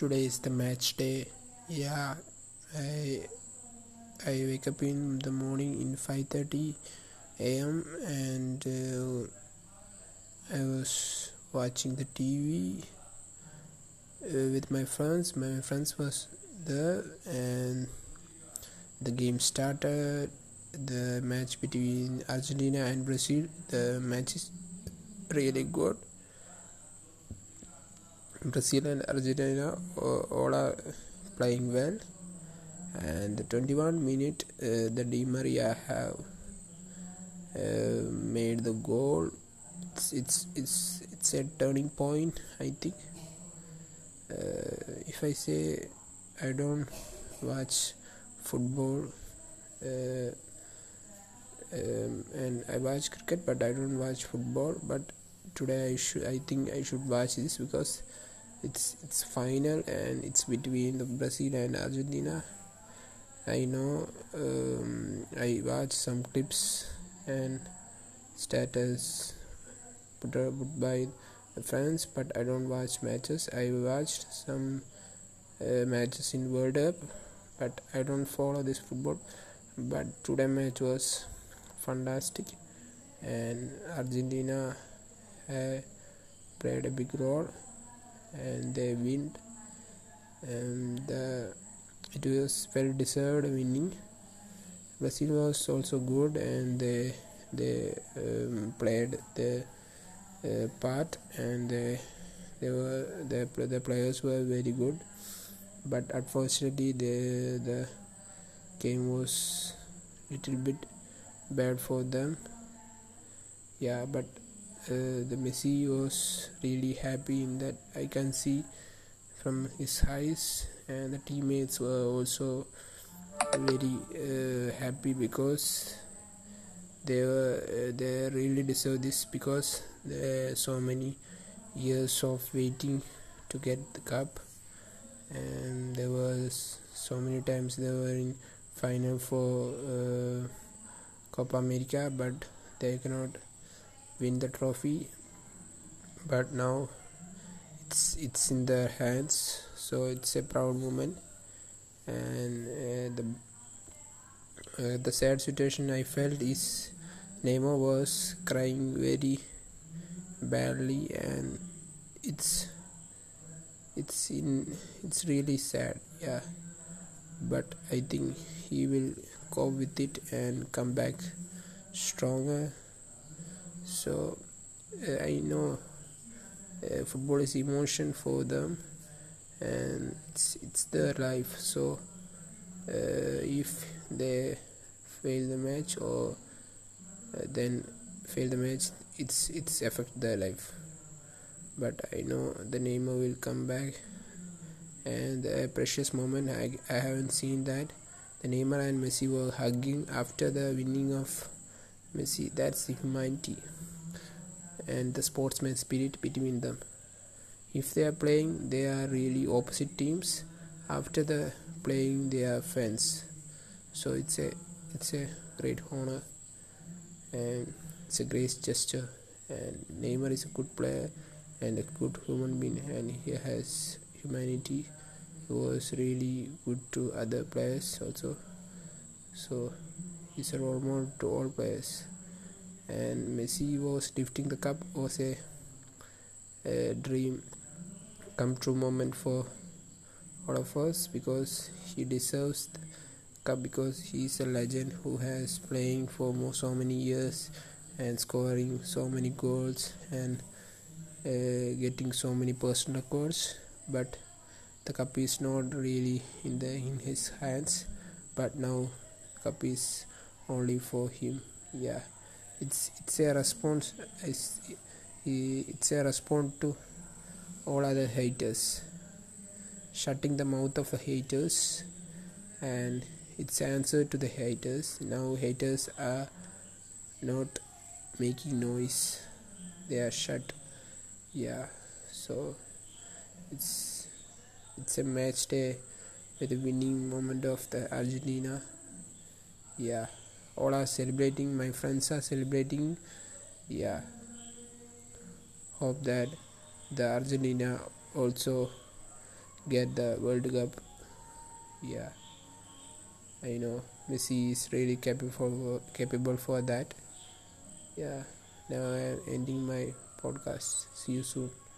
Today is the match day. Yeah, I wake up in the morning in 5:30 a.m. and I was watching the TV with my friends. My friends was there and the game started. The match between Argentina and Brazil, the match is really good. Brazil and Argentina all are playing well, and the 21 minute the Di Maria have made the goal. It's a turning point, I think. If I say I don't watch football and I watch cricket, but I don't watch football, but today I think I should watch this because it's final and it's between the Brazil and Argentina. I know I watched some clips and status put by the friends, but I don't watch matches. I watched some matches in World Cup, but I don't follow this football. But today match was fantastic and Argentina played a big role and they win, and it was very deserved winning. Brazil was also good and they played the part, and the players were very good, but unfortunately the game was little bit bad for them. Yeah, but the Messi was really happy in that, I can see from his eyes, and the teammates were also very happy because they really deserve this, because there are so many years of waiting to get the cup, and there was so many times they were in final for Copa America, but they cannot win the trophy. But now it's in their hands, so it's a proud moment. And the sad situation I felt is Neymar was crying very badly, and it's really sad. Yeah, but I think he will cope with it and come back stronger. So I know football is emotion for them, and it's their life. So if they fail the match or then fail the match, it's affect their life. But I know the Neymar will come back, and a precious moment. I haven't seen that. The Neymar and Messi were hugging after the winning of Messi. That's the humanity and the sportsman spirit between them. If they are playing, they are really opposite teams. After the playing, they are friends. So it's a great honor, and it's a great gesture. And Neymar is a good player and a good human being, and he has humanity. He was really good to other players also. So he's a role model to all players. And Messi was lifting the cup was a dream come true moment for all of us, because he deserves the cup, because he's a legend who has playing for so many years and scoring so many goals and getting so many personal records. But the cup is not really in his hands, but now the cup is only for him. Yeah, it's a response. It's a response to all other haters, shutting the mouth of the haters, and it's answer to the haters. Now haters are not making noise; they are shut. Yeah, so it's a match day with the winning moment of the Argentina. Yeah, all are celebrating. My friends are celebrating. Yeah, hope that the Argentina also get the World Cup. Yeah, I know Messi is really capable for that. Yeah, now I am ending my podcast. See you soon.